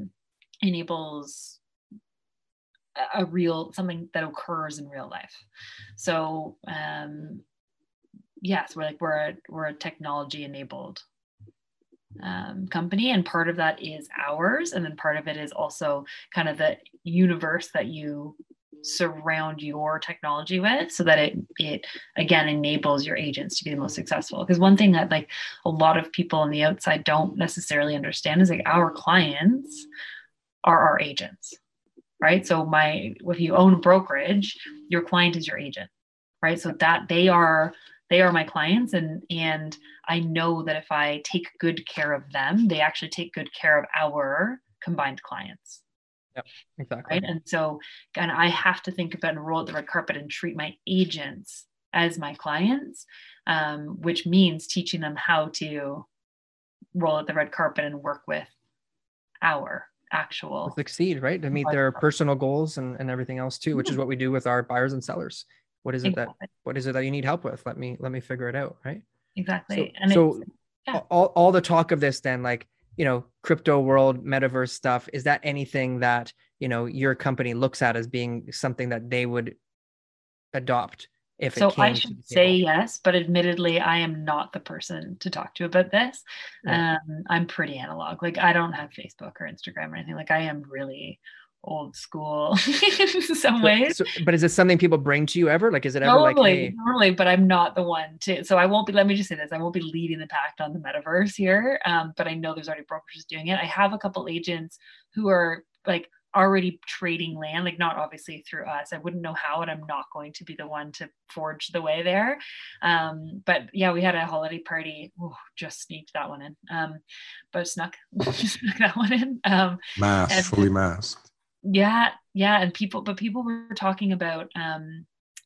real something that occurs in real life. So yes, we're a technology enabled company, and part of that is ours, and then part of it is also kind of the universe that you surround your technology with, so that it again enables your agents to be the most successful. Because one thing that like a lot of people on the outside don't necessarily understand is like our clients are our agents, right? So if you own brokerage, your client is your agent, right? So that they are my clients, and I know that if I take good care of them, they actually take good care of our combined clients. Yep, exactly. Right? And so, and I have to think about and roll out the red carpet and treat my agents as my clients, which means teaching them how to roll out the red carpet and work with our actual succeed, right? To meet their personal goals and everything else too, which is what we do with our buyers and sellers. What is it that you need help with? Let me figure it out. Right. Exactly. So, all the talk of this then, like, you know, crypto world, metaverse stuff, is that anything that, you know, your company looks at as being something that they would adopt if it came? So I should say yes, but admittedly, I am not the person to talk to about this. Yeah. I'm pretty analog. Like, I don't have Facebook or Instagram or anything. Like, I am really old school in some ways. But is it something people bring to you ever? Like, is it ever totally, but I'm not the one to, so I won't be, let me just say this, I won't be leading the pack on the metaverse here. But I know there's already brokers doing it. I have a couple agents who are like already trading land, like not obviously through us. I wouldn't know how, and I'm not going to be the one to forge the way there. But yeah, we had a holiday party. Ooh, just sneaked that one in. But snuck that one in. Fully masked. Yeah. And people were talking about,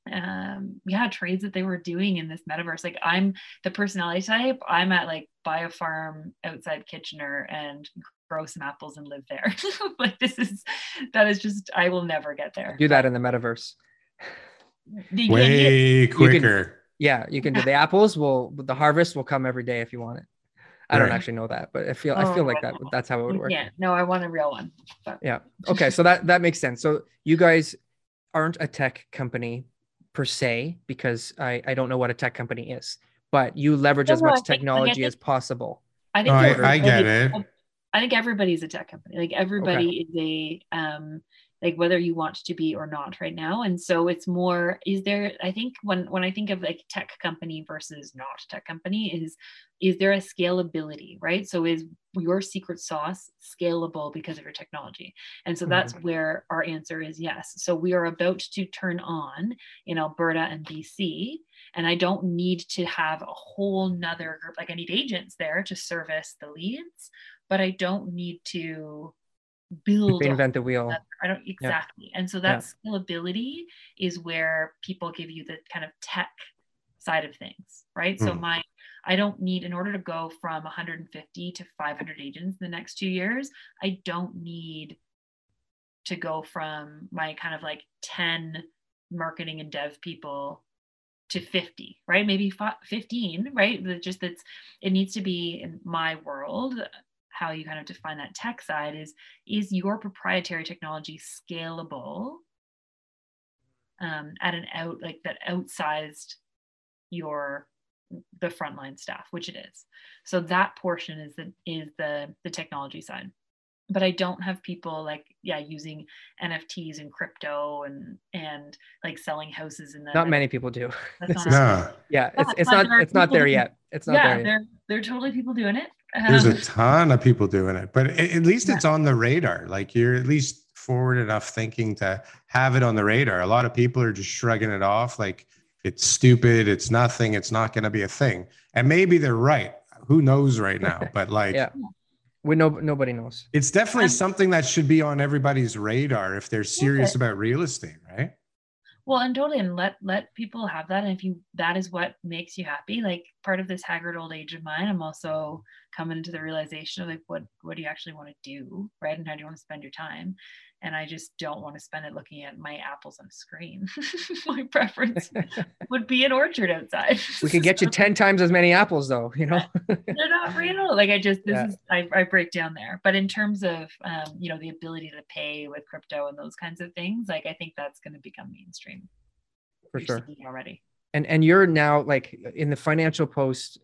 trades that they were doing in this metaverse. Like, I'm the personality type. I'm at like buy a farm outside Kitchener and grow some apples and live there. Like, that is just, I will never get there. Do that in the metaverse. Way quicker. You can do the apples. The harvest will come every day if you want it. I don't actually know that, but I feel like that's how it would work. Yeah, no, I want a real one. But. Yeah. Okay. So that makes sense. So you guys aren't a tech company per se, because I don't know what a tech company is, but you leverage as much technology as possible. I get it. I think everybody's a tech company. Like, everybody is a, like, whether you want to be or not right now. And so it's more, is there, I think when I think of like tech company versus not tech company, is there a scalability, right? So is your secret sauce scalable because of your technology? And so that's where our answer is yes. So we are about to turn on in Alberta and BC, and I don't need to have a whole nother group. Like, I need agents there to service the leads, but I don't need to reinvent the wheel. And so that scalability is where people give you the kind of tech side of things, right? So I don't need, in order to go from 150 to 500 agents in the next 2 years, I don't need to go from my kind of like 10 marketing and dev people to 50, right? Maybe 15, right? It needs to be, in my world, how you kind of define that tech side is your proprietary technology scalable at an outsized the frontline staff, which it is. So that portion is the technology side. But I don't have people using NFTs and crypto and like selling houses in the. Not many people do. It's not there yet. There are totally people doing it. There's a ton of people doing it, but at least it's on the radar. Like, you're at least forward enough thinking to have it on the radar. A lot of people are just shrugging it off. Like, it's stupid. It's nothing. It's not going to be a thing. And maybe they're right. Who knows right now? But like, nobody knows. It's definitely something that should be on everybody's radar if they're serious about real estate, right? Well, and totally, and let people have that. And if that is what makes you happy, like, part of this haggard old age of mine, I'm also coming to the realization of like, what do you actually want to do, right? And how do you want to spend your time? And I just don't want to spend it looking at my apples on a screen. My preference would be an orchard outside. We could get you 10 times as many apples though, you know? They're not real. Like, I break down there. But in terms of, the ability to pay with crypto and those kinds of things, like, I think that's going to become mainstream. For sure. Already. And you're now, like, in the Financial Post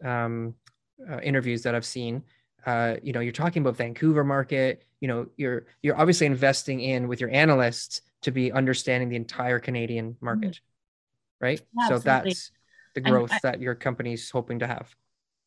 interviews that I've seen, you're talking about Vancouver market, you're obviously investing in with your analysts, to be understanding the entire Canadian market, right? Absolutely. So that's the growth that your company's hoping to have.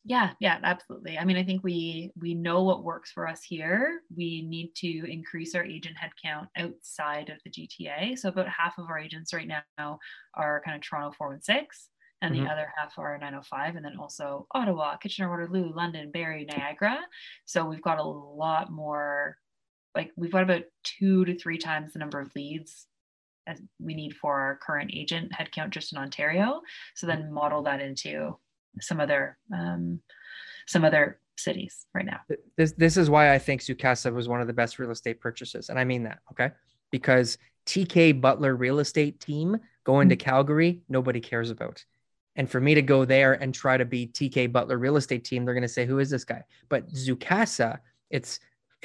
Yeah, absolutely. I mean, I think we know what works for us here. We need to increase our agent headcount outside of the GTA. So about half of our agents right now are kind of Toronto 416, and the other half are 905, and then also Ottawa, Kitchener-Waterloo, London, Barry, Niagara. So we've got a lot more, like we've got about 2 to 3 times the number of leads as we need for our current agent headcount just in Ontario. So then model that into some other cities right now. This is why I think Zoocasa was one of the best real estate purchases. And I mean that, okay? Because TK Butler real estate team going to Calgary, nobody cares about. And for me to go there and try to be TK Butler real estate team, they're going to say, who is this guy? But Zoocasa, it's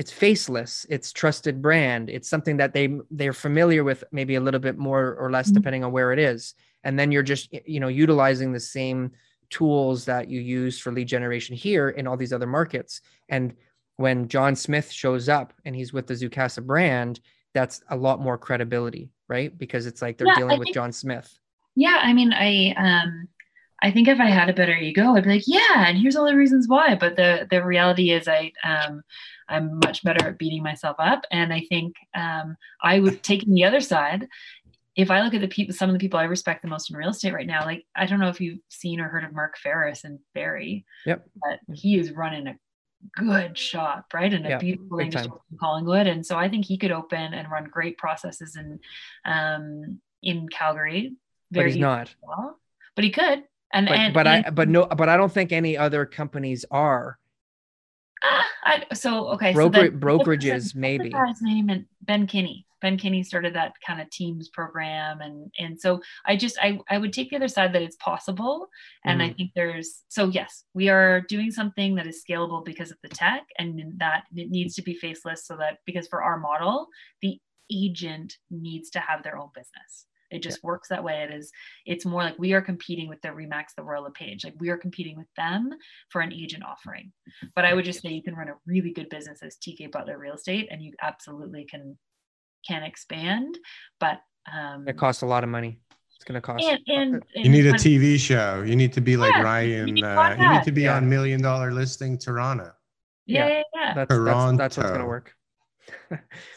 faceless, it's trusted brand. It's something that they're familiar with, maybe a little bit more or less, depending on where it is. And then you're just, utilizing the same tools that you use for lead generation here in all these other markets. And when John Smith shows up and he's with the Zoocasa brand, that's a lot more credibility, right? Because it's like they're dealing with John Smith. Yeah. I mean, I think if I had a better ego, I'd be like, yeah, and here's all the reasons why. But the reality is I'm much better at beating myself up. And I think I would take the other side. If I look at some of the people I respect the most in real estate right now, like, I don't know if you've seen or heard of Mark Ferris and Barry, but he is running a good shop, right? And a beautiful industry in Collingwood. And so I think he could open and run great processes in Calgary. But he's not. Well. But he could. But I don't think any other companies are. Brokerages, maybe. His name and Ben Kinney. Ben Kinney started that kind of teams program. And so I would take the other side that it's possible. And I think yes, we are doing something that is scalable because of the tech, and that it needs to be faceless because for our model, the agent needs to have their own business. It just works that way. It's more like we are competing with the Remax, the Royal LePage. Like, we are competing with them for an agent offering. But I would just say you can run a really good business as TK Butler Real Estate, and you absolutely can expand, but it costs a lot of money. It's going to cost. And you need a TV show. You need to be like Ryan. You need to be on $1 Million Listing Toronto. Yeah. That's what's going to work.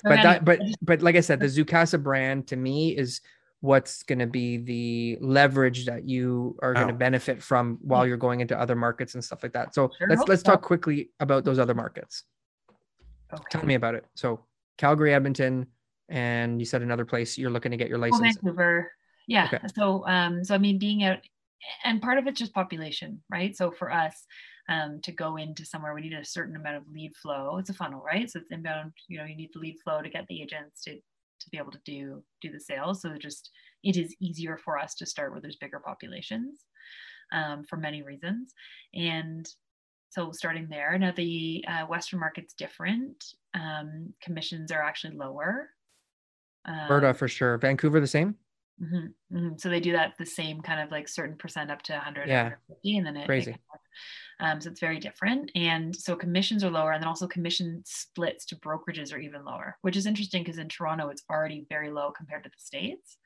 But like I said, the Zoocasa brand to me is what's going to be the leverage that you are going to benefit from while you're going into other markets and stuff like that. So let's talk quickly about those other markets. Okay. Tell me about it. So Calgary, Edmonton, and you said another place you're looking to get your license. Vancouver. Yeah. Okay. So I mean, being out, and part of it's just population, right? So for us to go into somewhere, we need a certain amount of lead flow. It's a funnel, right? So it's inbound, you need the lead flow to get the agents to be able to do the sales. So it is easier for us to start where there's bigger populations for many reasons. And so starting there, now the Western market's different. Commissions are actually lower. Alberta for sure. Vancouver the same. Mm-hmm, mm-hmm. So they do that the same kind of like certain percent up to 100, 150, and then crazy. So it's very different. And so commissions are lower, and then also commission splits to brokerages are even lower, which is interesting because in Toronto it's already very low compared to the States.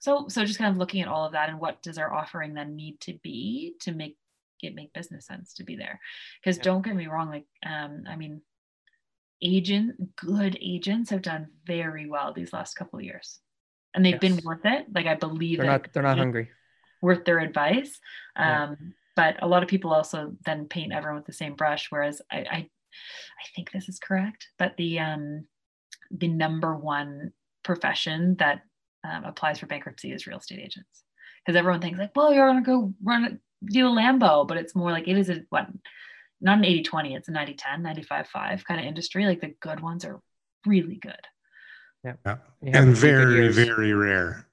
So just kind of looking at all of that and what does our offering then need to be to make business sense to be there. Because don't get me wrong, like I mean, good agents have done very well these last couple of years, and they've been worth it. Like, I believe they're not hungry, worth their advice. But a lot of people also then paint everyone with the same brush. Whereas I think this is correct, but the number one profession that applies for bankruptcy is real estate agents. Because everyone thinks like, well, you're gonna go do a Lambo, but it's more like it is not an 80-20, it's a 90-10, 95-5 kind of industry. Like, the good ones are really good. Yeah. And very, very rare.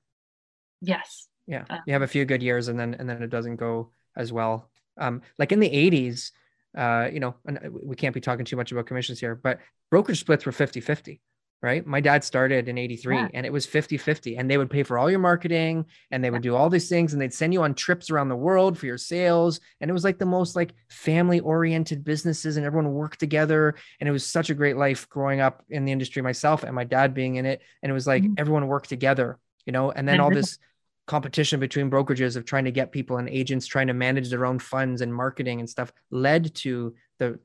Yes. Yeah. You have a few good years and then it doesn't go as well. Like in the 80s, and we can't be talking too much about commissions here, but brokerage splits were 50-50. right? My dad started in 83 and it was 50-50 and they would pay for all your marketing and they would do all these things and they'd send you on trips around the world for your sales. And it was like the most like family oriented businesses and everyone worked together. And it was such a great life growing up in the industry myself and my dad being in it. And it was like everyone worked together, you know, and then all this competition between brokerages of trying to get people and agents trying to manage their own funds and marketing and stuff led to the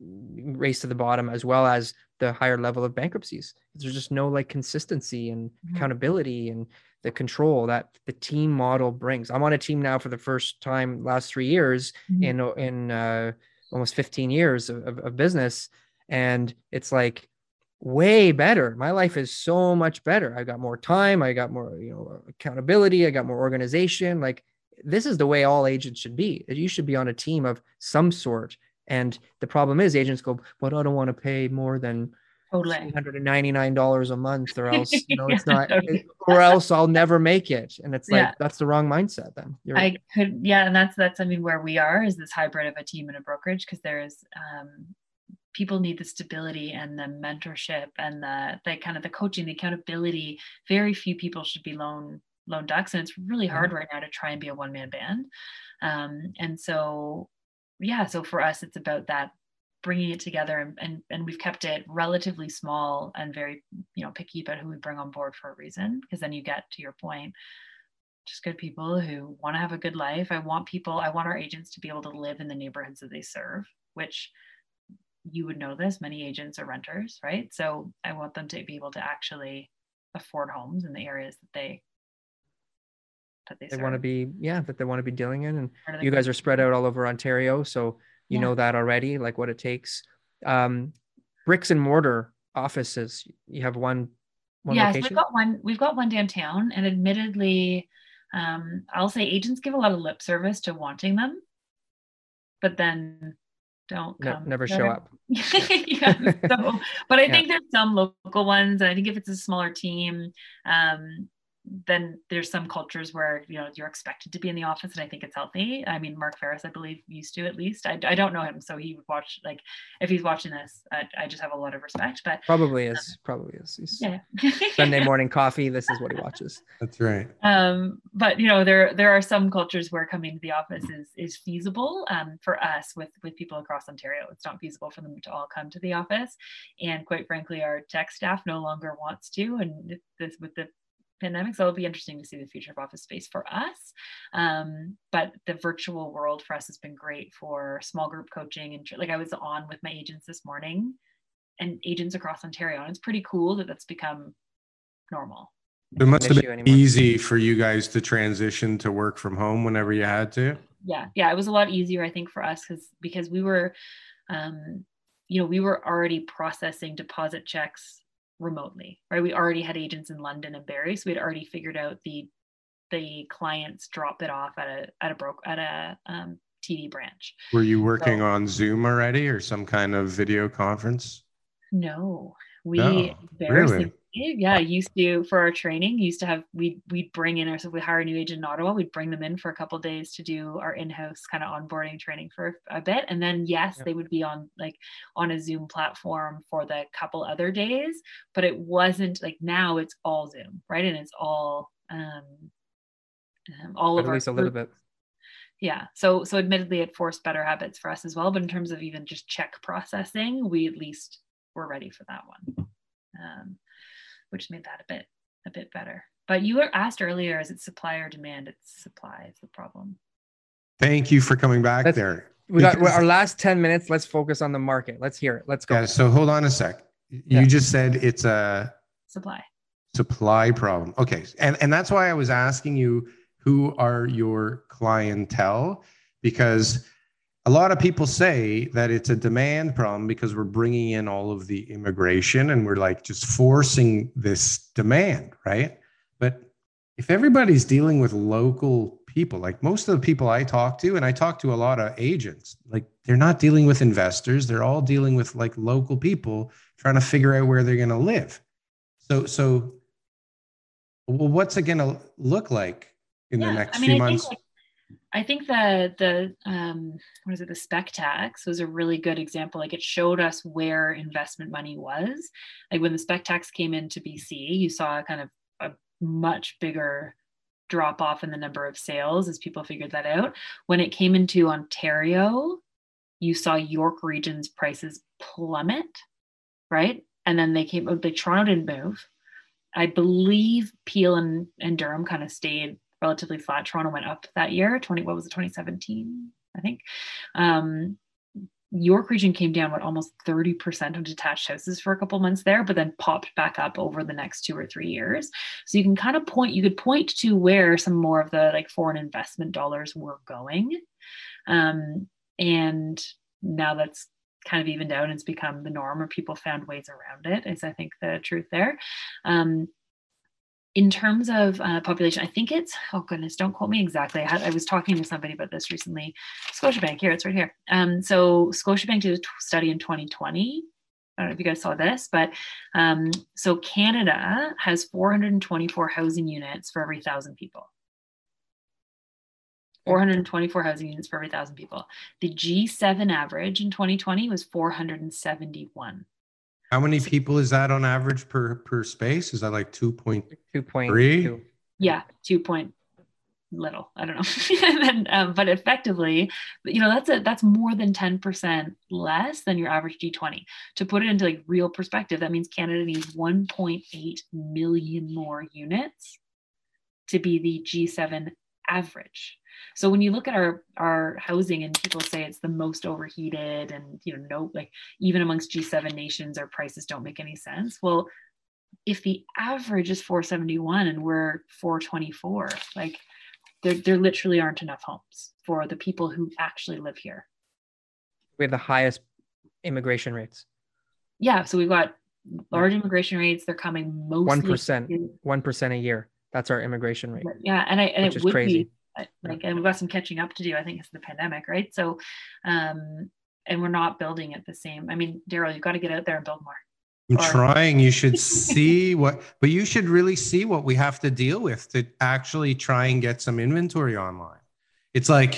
race to the bottom, as well as the higher level of bankruptcies. There's just no like consistency and accountability and the control that the team model brings. I'm on a team now for the first time last 3 years in almost 15 years of business. And it's like way better. My life is so much better. I got more time. I got more, you know, accountability. I got more organization. Like this is the way all agents should be. You should be on a team of some sort. And the problem is agents go, but I don't want to pay more than $199 a month or else, you know, it's not, or else I'll never make it. And it's like, that's the wrong mindset then. And that's, I mean, where we are is this hybrid of a team and a brokerage. Cause there is, people need the stability and the mentorship and the kind of the coaching, the accountability. Very few people should be lone ducks. And it's really hard right now to try and be a one-man band. So for us, it's about that, bringing it together and we've kept it relatively small and very, you know, picky about who we bring on board for a reason. Because then you get to your point, just good people who want to have a good life. I want our agents to be able to live in the neighborhoods that they serve, which you would know this, many agents are renters, right? So I want them to be able to actually afford homes in the areas that they want to be, that they want to be dealing in. And you guys are spread out all over Ontario. So you know that already, like what it takes. Bricks and mortar offices. You have one location? So we've got one downtown, and admittedly, I'll say agents give a lot of lip service to wanting them, but then don't come. Never show up. But I think there's some local ones. And I think if it's a smaller team, then there's some cultures where, you know, you're expected to be in the office, and I think it's healthy. I mean, Mark Ferris, I believe, used to, at least. I don't know him, so he would watch, like, if he's watching this, I just have a lot of respect, but probably is. He's Sunday morning coffee. This is what he watches. That's right. But you know, there are some cultures where coming to the office is feasible. For us with people across Ontario, it's not feasible for them to all come to the office. And quite frankly, our tech staff no longer wants to, and this with the pandemic, so it'll be interesting to see the future of office space for us. But the virtual world for us has been great for small group coaching. And like I was on with my agents this morning, and agents across Ontario, and it's pretty cool that that's become normal. It must have been easy for you guys to transition to work from home whenever you had to. Yeah, it was a lot easier, I think, for us because we were, we were already processing deposit checks remotely, right? We already had agents in London and Barry, so we'd already figured out the clients drop it off at a TD branch. Were you working on Zoom already, or some kind of video conference? No, really? Used to, for our training, we'd bring in, or so if we hire a new agent in Ottawa, we'd bring them in for a couple of days to do our in-house kind of onboarding training for a bit. And then they would be on a Zoom platform for the couple other days, but it wasn't like, now it's all Zoom, right? And it's all of our, at least a little bit. Yeah. So admittedly it forced better habits for us as well. But in terms of even just check processing, we at least were ready for that one. Which made that a bit better. But you were asked earlier, is it supply or demand? It's supply is the problem. Thank you for coming back there. We got our last 10 minutes. Let's focus on the market. Let's hear it. Let's go. Yeah, so hold on a sec. You just said it's a supply problem. Okay. And that's why I was asking you, who are your clientele? Because a lot of people say that it's a demand problem because we're bringing in all of the immigration and we're like just forcing this demand, right? But if everybody's dealing with local people, like most of the people I talk to, and I talk to a lot of agents, like they're not dealing with investors. They're all dealing with like local people trying to figure out where they're going to live. So well, what's it going to look like in the next few months? I think the spec tax was a really good example. Like, it showed us where investment money was. Like, when the spec tax came into BC, you saw kind of a much bigger drop off in the number of sales as people figured that out. When it came into Ontario, you saw York region's prices plummet, right? And then Toronto didn't move. I believe Peel and Durham kind of stayed relatively flat. Toronto went up that year, 2017, I think. York region came down, almost 30% of detached houses for a couple months there, but then popped back up over the next 2 or 3 years. So you could point to where some more of the foreign investment dollars were going. And now that's kind of evened out and it's become the norm, or people found ways around it, is I think the truth there. In terms of population, I think it's, oh goodness, don't quote me exactly. I was talking to somebody about this recently. Scotiabank, here, it's right here. So Scotiabank did a study in 2020. I don't know if you guys saw this, but so Canada has 424 housing units for every 1,000 people. 424 housing units for every 1,000 people. The G7 average in 2020 was 471. How many people is that on average per space? Is that 2.3? Yeah, 2. Little, I don't know. And then, but effectively, that's more than 10% less than your average G20. To put it into real perspective, that means Canada needs 1.8 million more units to be the G7 average. So when you look at our housing, and people say it's the most overheated, and even amongst G7 nations, our prices don't make any sense. Well, if the average is 471 and we're 424, there literally aren't enough homes for the people who actually live here. We have the highest immigration rates. Yeah, so we've got large immigration rates. They're coming mostly 1% a year. That's our immigration rate. Yeah, and it would crazy. Be. And we've got some catching up to do, I think, it's the pandemic, right? So, and we're not building at the same. I mean, Daryl, you've got to get out there and build more. I'm trying. You should see but you should really see what we have to deal with to actually try and get some inventory online. It's aim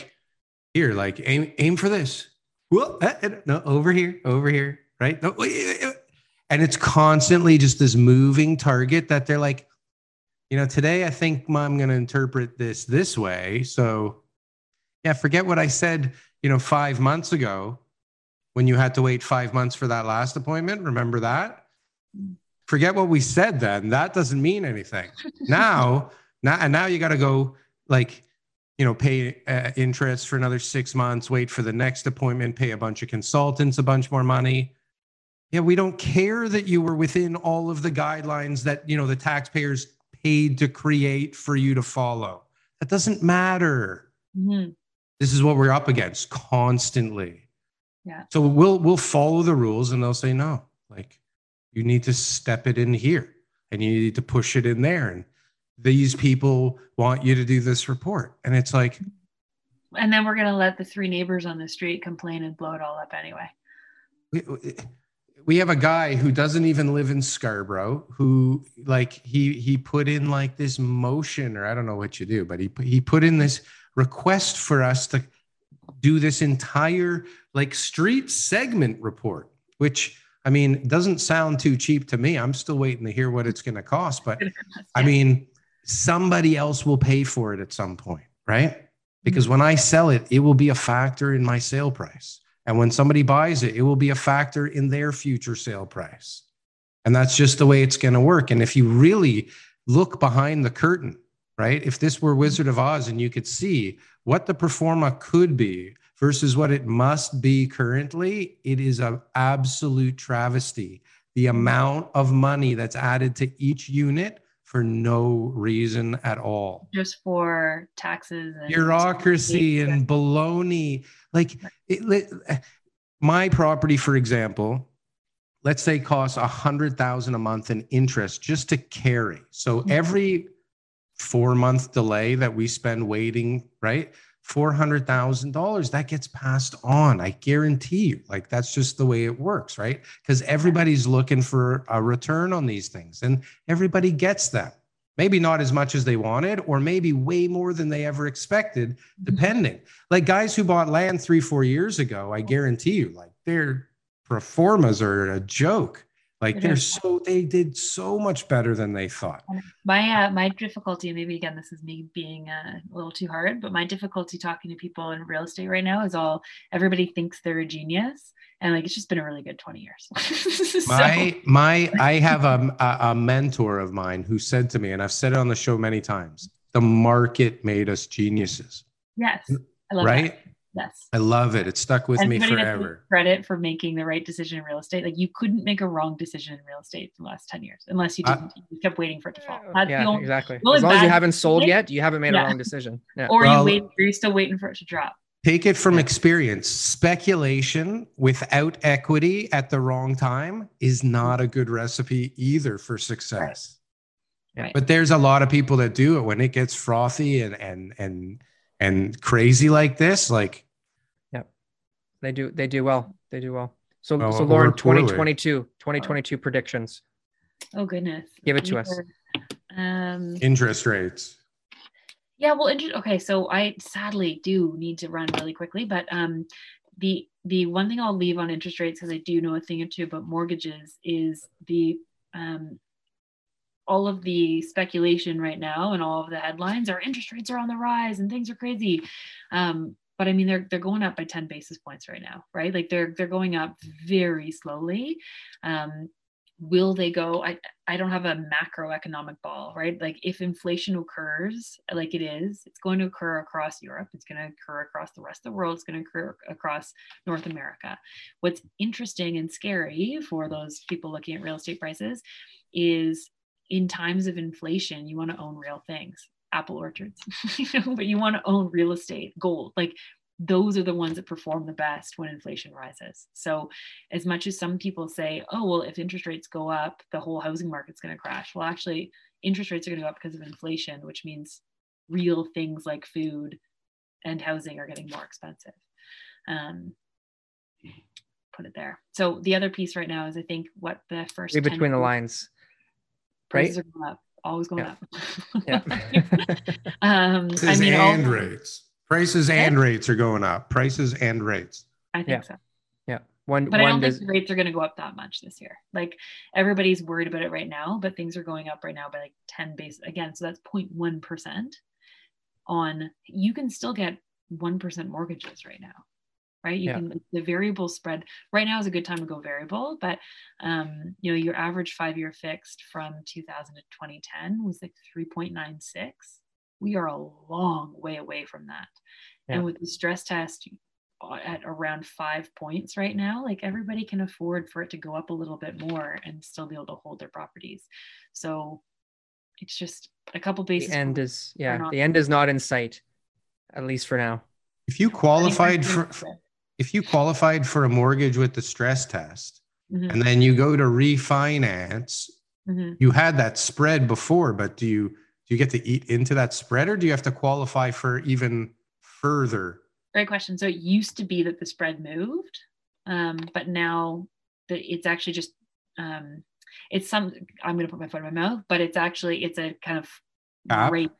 for this. Well, no, over here, right? No, and it's constantly just this moving target that they're today I think I'm going to interpret this way. So yeah, forget what I said, 5 months ago when you had to wait 5 months for that last appointment. Remember that? Forget what we said then. That doesn't mean anything. Now you got to go pay interest for another 6 months, wait for the next appointment, pay a bunch of consultants, a bunch more money. Yeah, we don't care that you were within all of the guidelines that, the taxpayers paid to create for you to follow. That doesn't matter. Mm-hmm. This is what we're up against constantly. Yeah. So we'll follow the rules and they'll say, no, you need to step it in here and you need to push it in there. And these people want you to do this report. And it's and then we're going to let the three neighbors on the street complain and blow it all up anyway. We have a guy who doesn't even live in Scarborough, who he put in this motion, or I don't know what you do, but he put in this request for us to do this entire street segment report, which I mean, doesn't sound too cheap to me. I'm still waiting to hear what it's going to cost, but I mean, somebody else will pay for it at some point, right? Because when I sell it, it will be a factor in my sale price. And when somebody buys it, it will be a factor in their future sale price. And that's just the way it's going to work. And if you really look behind the curtain, right? If this were Wizard of Oz and you could see what the pro forma could be versus what it must be currently, it is an absolute travesty. The amount of money that's added to each unit for no reason at all. Just for taxes and bureaucracy and baloney. My property, for example, let's say costs $100,000 a month in interest just to carry. So every 4-month delay that we spend waiting, right? $400,000 that gets passed on. I guarantee you, that's just the way it works, right? Because everybody's looking for a return on these things and everybody gets them. Maybe not as much as they wanted, or maybe way more than they ever expected, depending. Like guys who bought land 3-4 years ago, I guarantee you, like their pro formas are a joke. Like they did so much better than they thought. My my difficulty, maybe again, this is me being a little too hard, but my difficulty talking to people in real estate right now is all everybody thinks they're a genius. And like, it's just been a really good 20 years. I have a mentor of mine who said to me, and I've said it on the show many times, the market made us geniuses. Yes. I love that. Yes. I love it. It stuck with me forever. Credit for making the right decision in real estate. Like you couldn't make a wrong decision in real estate in the last 10 years, unless you didn't, you kept waiting for it to fall. Exactly. As long as you haven't sold yet, you haven't made a wrong decision. Yeah. Or you're still waiting for it to drop. Take it from experience. Speculation without equity at the wrong time is not a good recipe either for success. Right. Yeah. But there's a lot of people that do it when it gets frothy and crazy like this, like, yeah, they do well. So Lauren, 2022 predictions. Oh goodness. Give it to us. Interest rates. Yeah. Well, okay. So I sadly do need to run really quickly, but, the one thing I'll leave on interest rates, cause I do know a thing or two about mortgages, is the, all of the speculation right now and all of the headlines are interest rates are on the rise and things are crazy. But I mean, they're going up by 10 basis points right now, right? Like they're going up very slowly. Will they go? I don't have a macroeconomic ball, right? Like if inflation occurs, like it is, it's going to occur across Europe. It's going to occur across the rest of the world. It's going to occur across North America. What's interesting and scary for those people looking at real estate prices is, in times of inflation, you want to own real things, apple orchards, but you want to own real estate, gold. Like those are the ones that perform the best when inflation rises. So as much as some people say, oh, well, if interest rates go up, the whole housing market's going to crash. Well, actually, interest rates are going to go up because of inflation, which means real things like food and housing are getting more expensive. Put it there. So the other piece right now is, I think, what the first- Read between the lines. Prices are going up, always going up. Prices and rates. Prices and rates are going up. Prices and rates. I think so. Yeah. But I don't think the rates are going to go up that much this year. Like everybody's worried about it right now, but things are going up right now by like 10 basis. Again, so that's 0.1% on, you can still get 1% mortgages right now, right? You can, the variable spread right now is a good time to go variable, but you know, your average 5-year fixed from 2000 to 2010 was like 3.96. We are a long way away from that. Yeah. And with the stress test at around 5 points right now, like everybody can afford for it to go up a little bit more and still be able to hold their properties. So it's just a couple basis points. The end is not in sight, at least for now. If you qualified for a mortgage with the stress test, and then you go to refinance, you had that spread before, but do you get to eat into that spread, or do you have to qualify for even further? Great question. So it used to be that the spread moved, but now that it's actually just I'm going to put my foot in my mouth, but it's a kind of rate.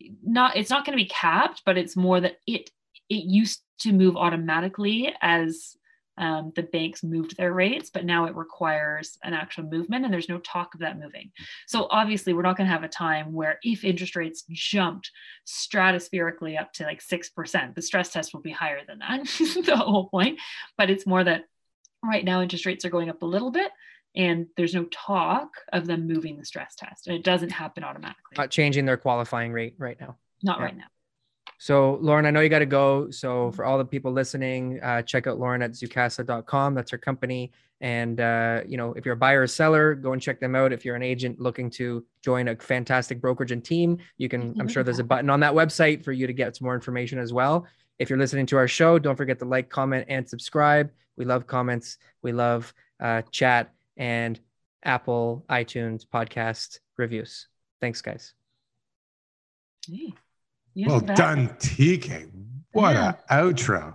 It's not going to be capped, but it's more that it used to move automatically as the banks moved their rates, but now it requires an actual movement, and there's no talk of that moving. So obviously we're not going to have a time where if interest rates jumped stratospherically up to like 6%, the stress test will be higher than that, the whole point. But it's more that right now interest rates are going up a little bit, and there's no talk of them moving the stress test, and it doesn't happen automatically. Not changing their qualifying rate right now. Not right now. So Lauren, I know you got to go. So for all the people listening, check out Lauren at zoocasa.com. That's her company. And, you know, if you're a buyer or seller, go and check them out. If you're an agent looking to join a fantastic brokerage and team, you can, I'm sure there's a button on that website for you to get some more information as well. If you're listening to our show, don't forget to like, comment, and subscribe. We love comments. We love chat and Apple, iTunes, podcast reviews. Thanks, guys. Hey. Yes, well done, TK. What an outro.